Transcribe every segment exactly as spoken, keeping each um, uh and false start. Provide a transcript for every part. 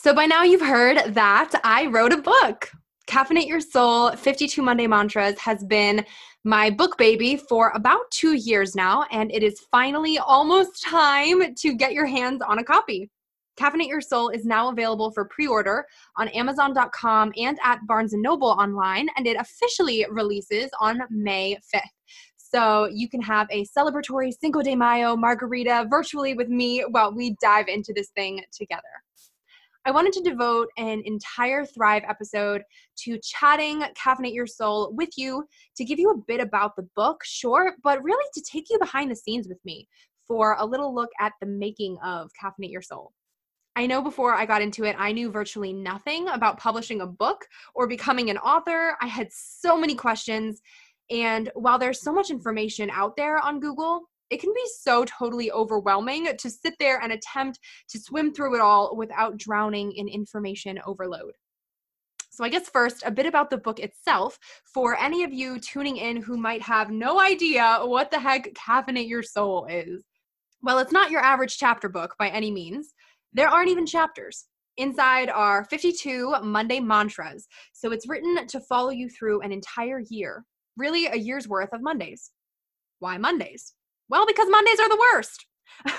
So by now you've heard that I wrote a book. Caffeinate Your Soul, fifty-two Monday Mantras has been my book baby for about two years now, and it is finally almost time to get your hands on a copy. Caffeinate Your Soul is now available for pre-order on amazon dot com and at Barnes and Noble online, and it officially releases on May fifth. So you can have a celebratory Cinco de Mayo margarita virtually with me while we dive into this thing together. I wanted to devote an entire Thrive episode to chatting Caffeinate Your Soul with you, to give you a bit about the book, sure, but really to take you behind the scenes with me for a little look at the making of Caffeinate Your Soul. I know before I got into it, I knew virtually nothing about publishing a book or becoming an author. I had so many questions, and while there's so much information out there on Google, it can be so totally overwhelming to sit there and attempt to swim through it all without drowning in information overload. So I guess first, a bit about the book itself for any of you tuning in who might have no idea what the heck Caffeinate Your Soul is. Well, it's not your average chapter book by any means. There aren't even chapters. Inside are fifty-two Monday Mantras. So it's written to follow you through an entire year, really a year's worth of Mondays. Why Mondays? Well, because Mondays are the worst.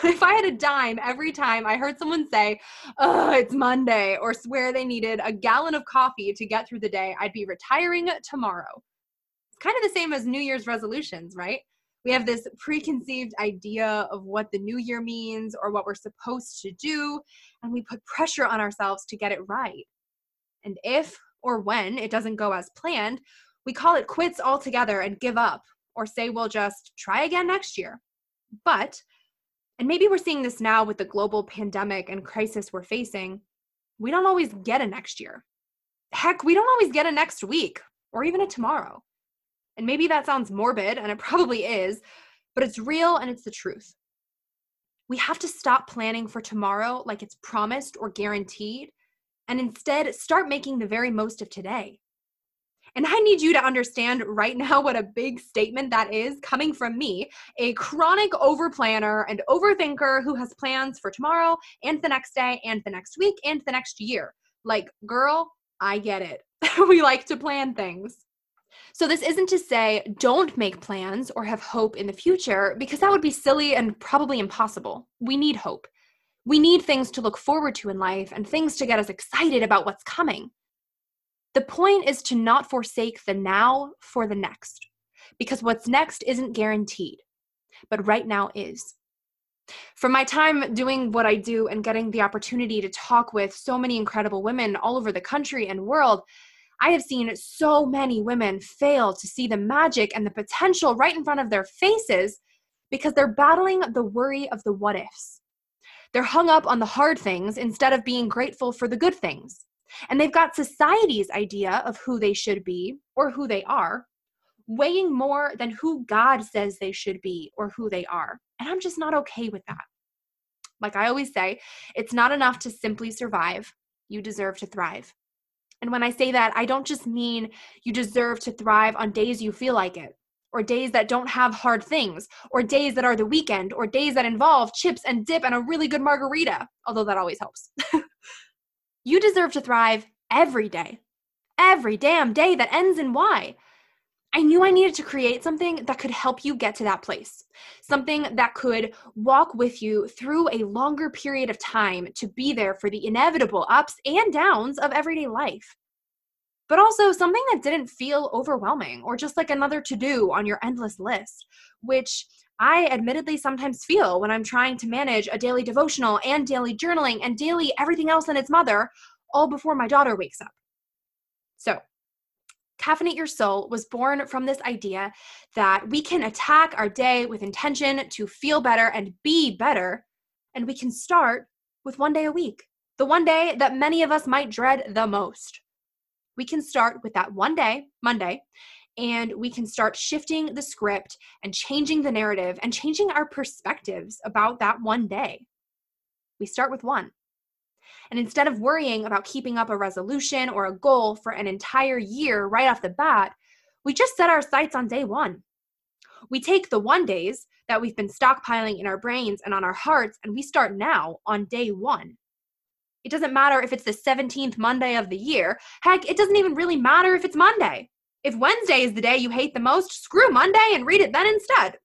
If I had a dime every time I heard someone say, oh, it's Monday, or swear they needed a gallon of coffee to get through the day, I'd be retiring tomorrow. It's kind of the same as New Year's resolutions, right? We have this preconceived idea of what the new year means or what we're supposed to do, and we put pressure on ourselves to get it right. And if or when it doesn't go as planned, we call it quits altogether and give up, or say we'll just try again next year. But, and maybe we're seeing this now with the global pandemic and crisis we're facing, we don't always get a next year. Heck, we don't always get a next week or even a tomorrow. And maybe that sounds morbid, and it probably is, but it's real and it's the truth. We have to stop planning for tomorrow like it's promised or guaranteed, and instead start making the very most of today. And I need you to understand right now what a big statement that is coming from me, a chronic overplanner and overthinker who has plans for tomorrow and the next day and the next week and the next year. Like, girl, I get it. We like to plan things. So this isn't to say don't make plans or have hope in the future, because that would be silly and probably impossible. We need hope. We need things to look forward to in life and things to get us excited about what's coming. The point is to not forsake the now for the next, because what's next isn't guaranteed, but right now is. From my time doing what I do and getting the opportunity to talk with so many incredible women all over the country and world, I have seen so many women fail to see the magic and the potential right in front of their faces because they're battling the worry of the what ifs. They're hung up on the hard things instead of being grateful for the good things. And they've got society's idea of who they should be or who they are weighing more than who God says they should be or who they are. And I'm just not okay with that. Like I always say, it's not enough to simply survive. You deserve to thrive. And when I say that, I don't just mean you deserve to thrive on days you feel like it, or days that don't have hard things, or days that are the weekend, or days that involve chips and dip and a really good margarita, although that always helps. You deserve to thrive every day, every damn day that ends in Y. I knew I needed to create something that could help you get to that place, something that could walk with you through a longer period of time to be there for the inevitable ups and downs of everyday life, but also something that didn't feel overwhelming or just like another to-do on your endless list, which I admittedly sometimes feel when I'm trying to manage a daily devotional and daily journaling and daily everything else and its mother, all before my daughter wakes up. So, Caffeinate Your Soul was born from this idea that we can attack our day with intention to feel better and be better, and we can start with one day a week, the one day that many of us might dread the most. we can start with that one day, Monday, and we can start shifting the script and changing the narrative and changing our perspectives about that one day. We start with one. And instead of worrying about keeping up a resolution or a goal for an entire year right off the bat, we just set our sights on day one. We take the one days that we've been stockpiling in our brains and on our hearts, and we start now on day one. It doesn't matter if it's the seventeenth Monday of the year. Heck, it doesn't even really matter if it's Monday. If Wednesday is the day you hate the most, screw Monday and read it then instead.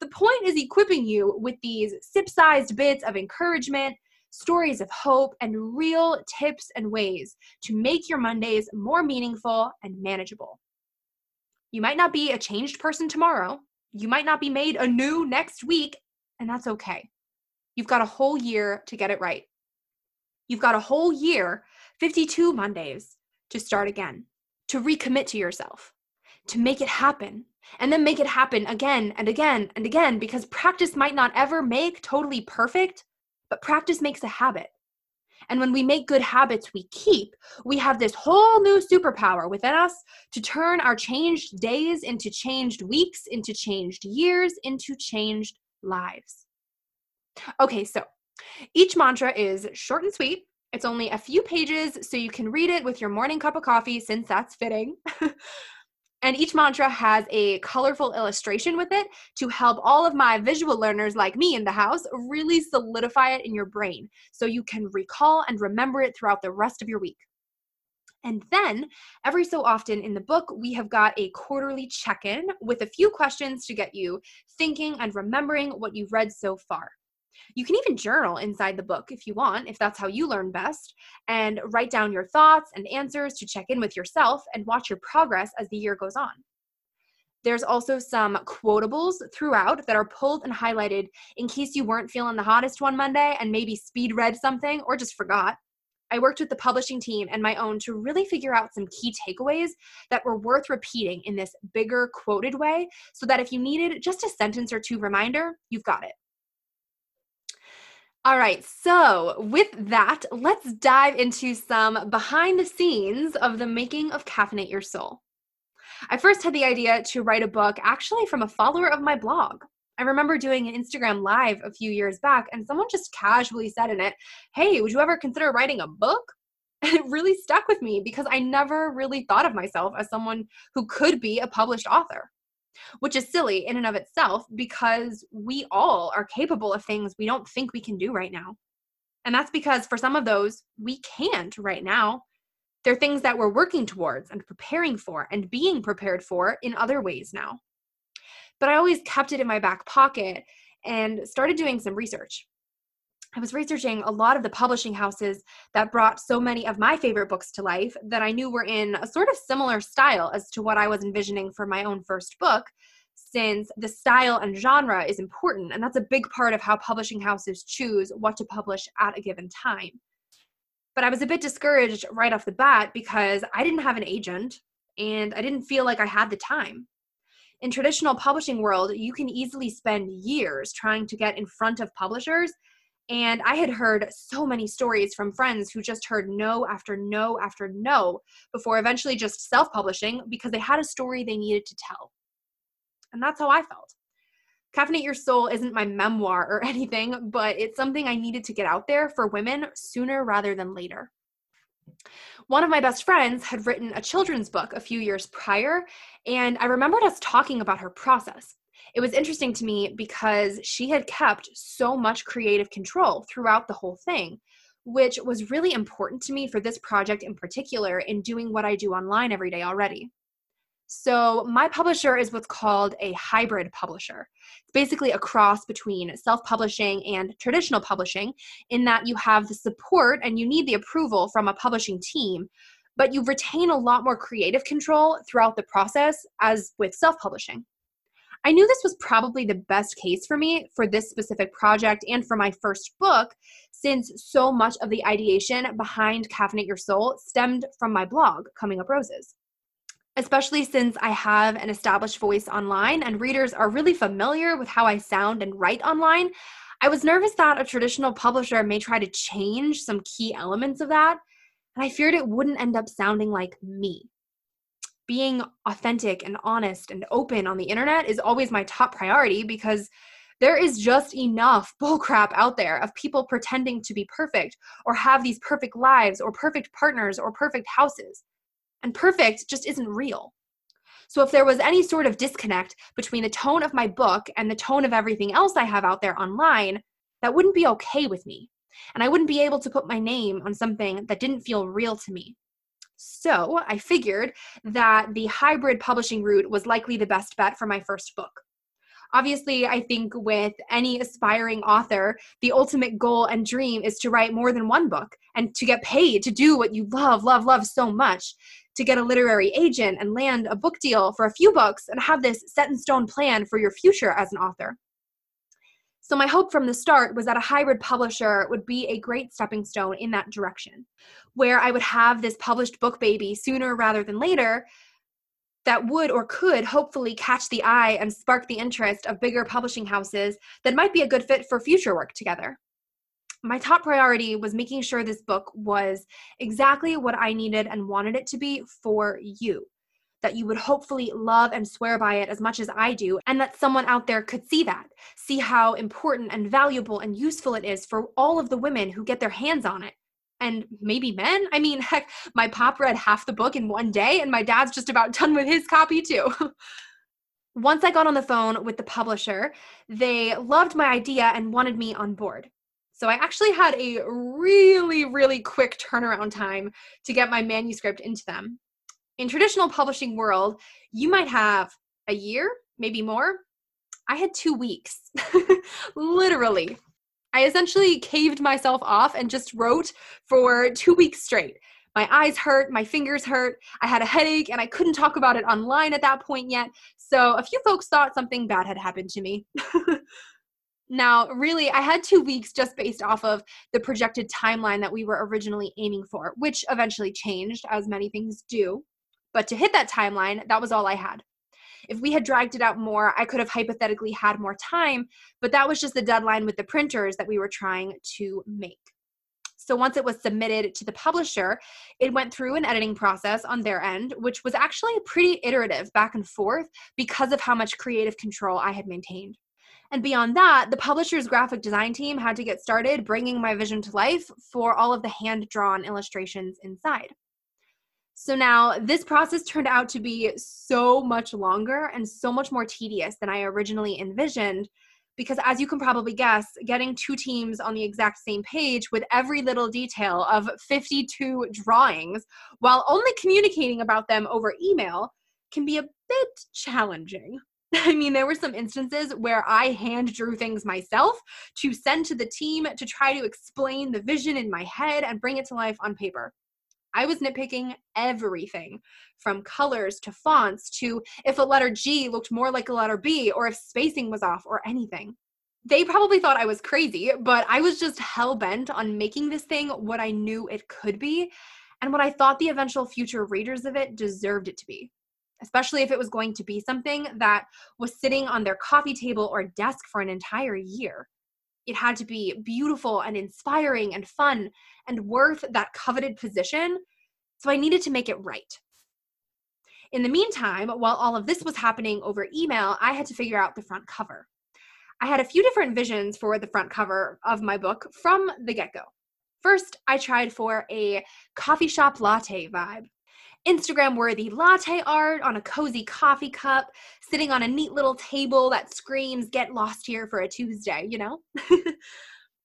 The point is equipping you with these sip-sized bits of encouragement, stories of hope, and real tips and ways to make your Mondays more meaningful and manageable. You might not be a changed person tomorrow. You might not be made anew next week, and that's okay. You've got a whole year to get it right. You've got a whole year, fifty-two Mondays, to start again, to recommit to yourself, to make it happen, and then make it happen again and again and again, because practice might not ever make totally perfect, but practice makes a habit. And when we make good habits we keep, we have this whole new superpower within us to turn our changed days into changed weeks, into changed years, into changed lives. Okay, so each mantra is short and sweet. It's only a few pages, so you can read it with your morning cup of coffee, since that's fitting. And each mantra has a colorful illustration with it to help all of my visual learners like me in the house really solidify it in your brain so you can recall and remember it throughout the rest of your week. And then every so often in the book, we have got a quarterly check-in with a few questions to get you thinking and remembering what you've read so far. You can even journal inside the book if you want, if that's how you learn best, and write down your thoughts and answers to check in with yourself and watch your progress as the year goes on. There's also some quotables throughout that are pulled and highlighted in case you weren't feeling the hottest one Monday and maybe speed read something or just forgot. I worked with the publishing team and my own to really figure out some key takeaways that were worth repeating in this bigger quoted way so that if you needed just a sentence or two reminder, you've got it. All right, so with that, let's dive into some behind the scenes of the making of Caffeinate Your Soul. I first had the idea to write a book actually from a follower of my blog. I remember doing an Instagram live a few years back and someone just casually said in it, "Hey, would you ever consider writing a book?" And it really stuck with me because I never really thought of myself as someone who could be a published author. Which is silly in and of itself because we all are capable of things we don't think we can do right now. And that's because for some of those, we can't right now. They're things that we're working towards and preparing for and being prepared for in other ways now. But I always kept it in my back pocket and started doing some research. I was researching a lot of the publishing houses that brought so many of my favorite books to life that I knew were in a sort of similar style as to what I was envisioning for my own first book, since the style and genre is important, and that's a big part of how publishing houses choose what to publish at a given time. But I was a bit discouraged right off the bat because I didn't have an agent, and I didn't feel like I had the time. In traditional publishing world, you can easily spend years trying to get in front of publishers. And I had heard so many stories from friends who just heard no after no after no before eventually just self-publishing because they had a story they needed to tell. And that's how I felt. Caffeinate Your Soul isn't my memoir or anything, but it's something I needed to get out there for women sooner rather than later. One of my best friends had written a children's book a few years prior, and I remembered us talking about her process. It was interesting to me because she had kept so much creative control throughout the whole thing, which was really important to me for this project in particular in doing what I do online every day already. So my publisher is what's called a hybrid publisher. It's basically a cross between self-publishing and traditional publishing in that you have the support and you need the approval from a publishing team, but you retain a lot more creative control throughout the process as with self-publishing. I knew this was probably the best case for me for this specific project and for my first book, since so much of the ideation behind Caffeinate Your Soul stemmed from my blog, Coming Up Roses. Especially since I have an established voice online and readers are really familiar with how I sound and write online, I was nervous that a traditional publisher may try to change some key elements of that. And I feared it wouldn't end up sounding like me. Being authentic and honest and open on the internet is always my top priority because there is just enough bullcrap out there of people pretending to be perfect or have these perfect lives or perfect partners or perfect houses. And perfect just isn't real. So if there was any sort of disconnect between the tone of my book and the tone of everything else I have out there online, that wouldn't be okay with me. And I wouldn't be able to put my name on something that didn't feel real to me. So I figured that the hybrid publishing route was likely the best bet for my first book. Obviously, I think with any aspiring author, the ultimate goal and dream is to write more than one book and to get paid to do what you love, love, love so much, to get a literary agent and land a book deal for a few books and have this set in stone plan for your future as an author. So my hope from the start was that a hybrid publisher would be a great stepping stone in that direction, where I would have this published book baby sooner rather than later, that would or could hopefully catch the eye and spark the interest of bigger publishing houses that might be a good fit for future work together. My top priority was making sure this book was exactly what I needed and wanted it to be for you, that you would hopefully love and swear by it as much as I do, and that someone out there could see that, see how important and valuable and useful it is for all of the women who get their hands on it. And maybe men. I mean, heck, my pop read half the book in one day and my dad's just about done with his copy too. Once I got on the phone with the publisher, they loved my idea and wanted me on board. So I actually had a really, really quick turnaround time to get my manuscript into them. In traditional publishing world, you might have a year, maybe more. I had two weeks, literally. I essentially caved myself off and just wrote for two weeks straight. My eyes hurt, my fingers hurt, I had a headache, and I couldn't talk about it online at that point yet, so a few folks thought something bad had happened to me. Now, really, I had two weeks just based off of the projected timeline that we were originally aiming for, which eventually changed, as many things do, but to hit that timeline, that was all I had. If we had dragged it out more, I could have hypothetically had more time, but that was just the deadline with the printers that we were trying to make. So once it was submitted to the publisher, it went through an editing process on their end, which was actually pretty iterative back and forth because of how much creative control I had maintained. And beyond that, the publisher's graphic design team had to get started bringing my vision to life for all of the hand-drawn illustrations inside. So now this process turned out to be so much longer and so much more tedious than I originally envisioned because, as you can probably guess, getting two teams on the exact same page with every little detail of fifty-two drawings while only communicating about them over email can be a bit challenging. I mean, there were some instances where I hand drew things myself to send to the team to try to explain the vision in my head and bring it to life on paper. I was nitpicking everything from colors to fonts to if a letter G looked more like a letter B or if spacing was off or anything. They probably thought I was crazy, but I was just hell-bent on making this thing what I knew it could be and what I thought the eventual future readers of it deserved it to be, especially if it was going to be something that was sitting on their coffee table or desk for an entire year. It had to be beautiful and inspiring and fun and worth that coveted position, so I needed to make it right. In the meantime, while all of this was happening over email, I had to figure out the front cover. I had a few different visions for the front cover of my book from the get-go. First, I tried for a coffee shop latte vibe. Instagram-worthy latte art on a cozy coffee cup, sitting on a neat little table that screams, "Get lost here for a Tuesday," you know?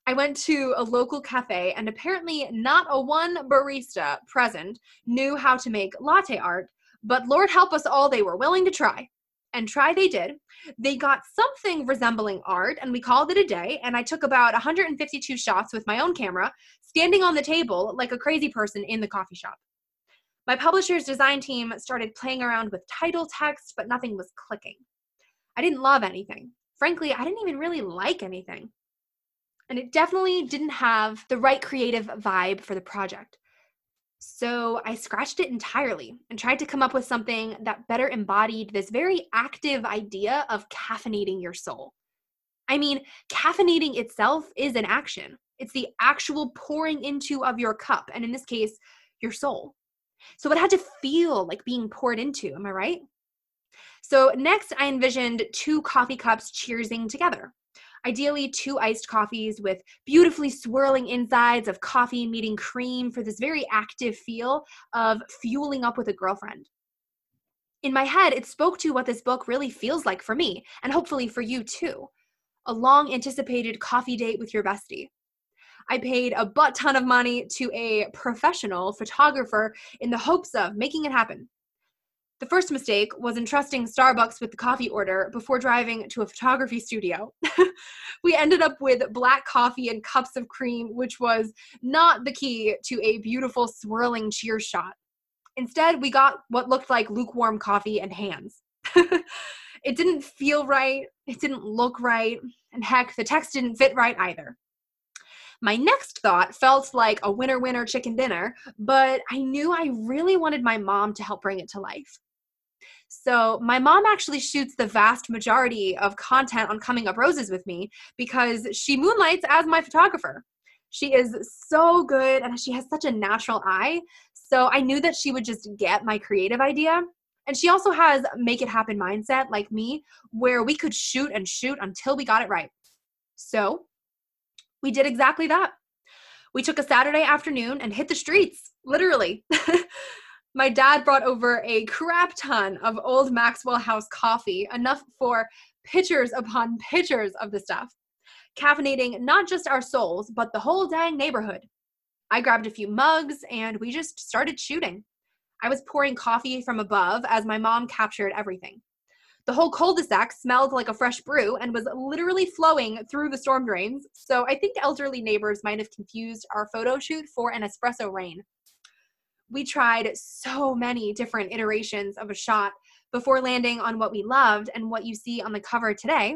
I went to a local cafe and apparently not a one barista present knew how to make latte art, but Lord help us all, they were willing to try. And try they did. They got something resembling art and we called it a day, and I took about one hundred fifty-two shots with my own camera, standing on the table like a crazy person in the coffee shop. My publisher's design team started playing around with title text, but nothing was clicking. I didn't love anything. Frankly, I didn't even really like anything. And it definitely didn't have the right creative vibe for the project. So I scratched it entirely and tried to come up with something that better embodied this very active idea of caffeinating your soul. I mean, caffeinating itself is an action. It's the actual pouring into of your cup, and in this case, your soul. So it had to feel like being poured into. Am I right? So next, I envisioned two coffee cups cheersing together. Ideally, two iced coffees with beautifully swirling insides of coffee meeting cream for this very active feel of fueling up with a girlfriend. In my head, it spoke to what this book really feels like for me, and hopefully for you too. A long-anticipated coffee date with your bestie. I paid a butt ton of money to a professional photographer in the hopes of making it happen. The first mistake was entrusting Starbucks with the coffee order before driving to a photography studio. We ended up with black coffee and cups of cream, which was not the key to a beautiful swirling cheer shot. Instead, we got what looked like lukewarm coffee and hands. It didn't feel right, it didn't look right, and heck, the text didn't fit right either. My next thought felt like a winner-winner chicken dinner, but I knew I really wanted my mom to help bring it to life. So my mom actually shoots the vast majority of content on Coming Up Roses with me because she moonlights as my photographer. She is so good and she has such a natural eye. So I knew that she would just get my creative idea. And she also has make it happen mindset like me, where we could shoot and shoot until we got it right. So we did exactly that. We took a Saturday afternoon and hit the streets, literally. My dad brought over a crap ton of old Maxwell House coffee, enough for pitchers upon pitchers of the stuff, caffeinating not just our souls, but the whole dang neighborhood. I grabbed a few mugs and we just started shooting. I was pouring coffee from above as my mom captured everything. The whole cul-de-sac smelled like a fresh brew and was literally flowing through the storm drains, so I think elderly neighbors might have confused our photo shoot for an espresso rain. We tried so many different iterations of a shot before landing on what we loved and what you see on the cover today,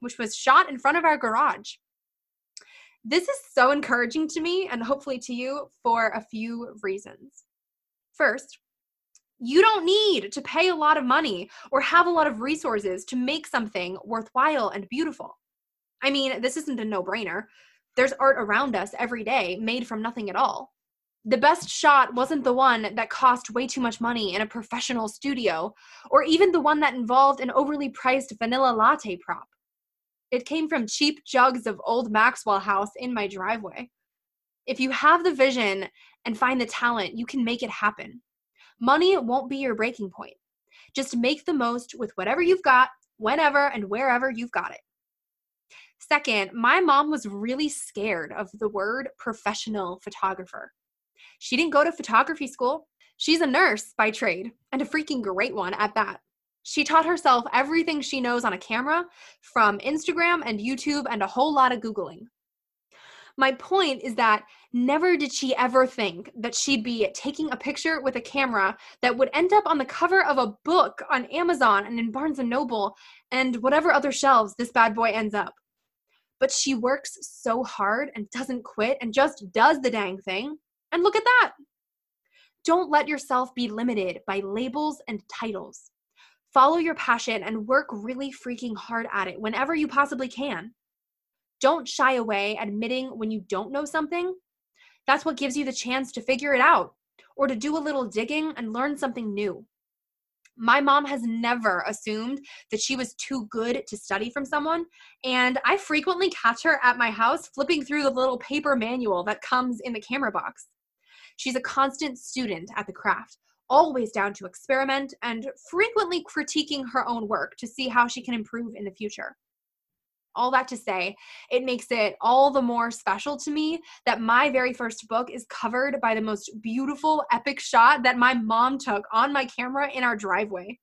which was shot in front of our garage. This is so encouraging to me and hopefully to you for a few reasons. First, you don't need to pay a lot of money or have a lot of resources to make something worthwhile and beautiful. I mean, this isn't a no-brainer. There's art around us every day made from nothing at all. The best shot wasn't the one that cost way too much money in a professional studio, or even the one that involved an overly priced vanilla latte prop. It came from cheap jugs of old Maxwell House in my driveway. If you have the vision and find the talent, you can make it happen. Money won't be your breaking point. Just make the most with whatever you've got, whenever and wherever you've got it. Second, my mom was really scared of the word professional photographer. She didn't go to photography school. She's a nurse by trade, and a freaking great one at that. She taught herself everything she knows on a camera from Instagram and YouTube and a whole lot of Googling. My point is that never did she ever think that she'd be taking a picture with a camera that would end up on the cover of a book on Amazon and in Barnes and Noble and whatever other shelves this bad boy ends up. But she works so hard and doesn't quit and just does the dang thing. And look at that. Don't let yourself be limited by labels and titles. Follow your passion and work really freaking hard at it whenever you possibly can. Don't shy away admitting when you don't know something. That's what gives you the chance to figure it out or to do a little digging and learn something new. My mom has never assumed that she was too good to study from someone, and I frequently catch her at my house flipping through the little paper manual that comes in the camera box. She's a constant student at the craft, always down to experiment and frequently critiquing her own work to see how she can improve in the future. All that to say, it makes it all the more special to me that my very first book is covered by the most beautiful, epic shot that my mom took on my camera in our driveway.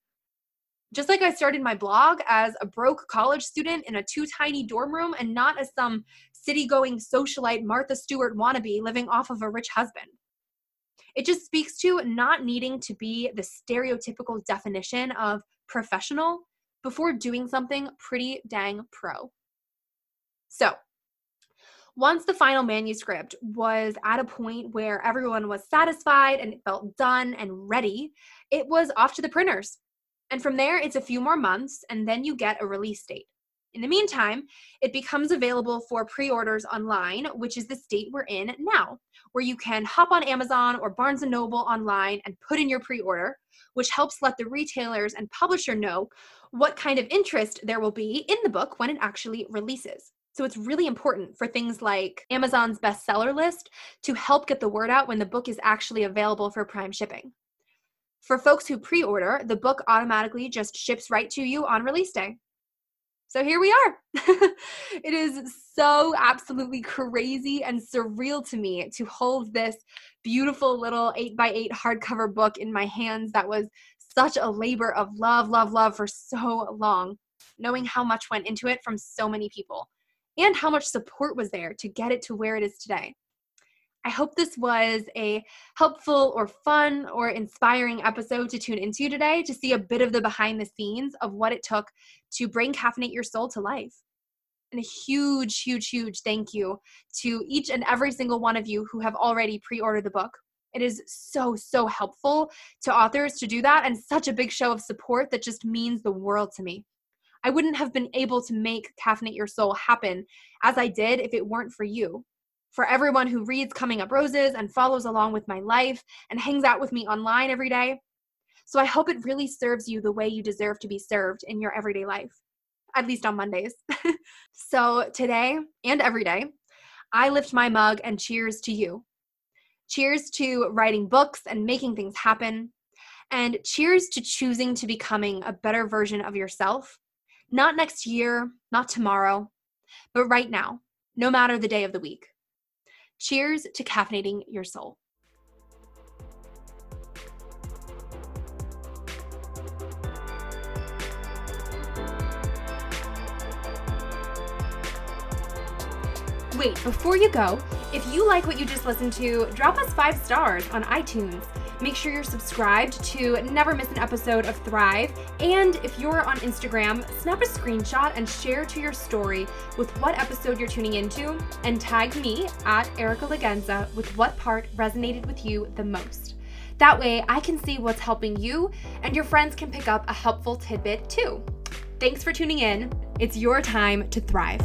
Just like I started my blog as a broke college student in a too tiny dorm room and not as some city-going socialite Martha Stewart wannabe living off of a rich husband. It just speaks to not needing to be the stereotypical definition of professional before doing something pretty dang pro. So once the final manuscript was at a point where everyone was satisfied and it felt done and ready, it was off to the printers. And from there, it's a few more months, and then you get a release date. In the meantime, it becomes available for pre-orders online, which is the state we're in now, where you can hop on Amazon or Barnes and Noble online and put in your pre-order, which helps let the retailers and publisher know what kind of interest there will be in the book when it actually releases. So it's really important for things like Amazon's bestseller list to help get the word out when the book is actually available for prime shipping. For folks who pre-order, the book automatically just ships right to you on release day. So here we are. It is so absolutely crazy and surreal to me to hold this beautiful little eight by eight hardcover book in my hands that was such a labor of love, love, love for so long, knowing how much went into it from so many people and how much support was there to get it to where it is today. I hope this was a helpful or fun or inspiring episode to tune into today to see a bit of the behind the scenes of what it took to bring Caffeinate Your Soul to life. And a huge, huge, huge thank you to each and every single one of you who have already pre-ordered the book. It is so, so helpful to authors to do that, and such a big show of support that just means the world to me. I wouldn't have been able to make Caffeinate Your Soul happen as I did if it weren't for you. For everyone who reads Coming Up Roses and follows along with my life and hangs out with me online every day. So I hope it really serves you the way you deserve to be served in your everyday life, at least on Mondays. So today and every day, I lift my mug and cheers to you. Cheers to writing books and making things happen. And cheers to choosing to becoming a better version of yourself. Not next year, not tomorrow, but right now, no matter the day of the week. Cheers to caffeinating your soul. Wait, before you go, if you like what you just listened to, drop us five stars on iTunes. Make sure you're subscribed to never miss an episode of Thrive. And if you're on Instagram, snap a screenshot and share to your story with what episode you're tuning into, and tag me at Erica Laganza with what part resonated with you the most. That way I can see what's helping you, and your friends can pick up a helpful tidbit too. Thanks for tuning in. It's your time to thrive.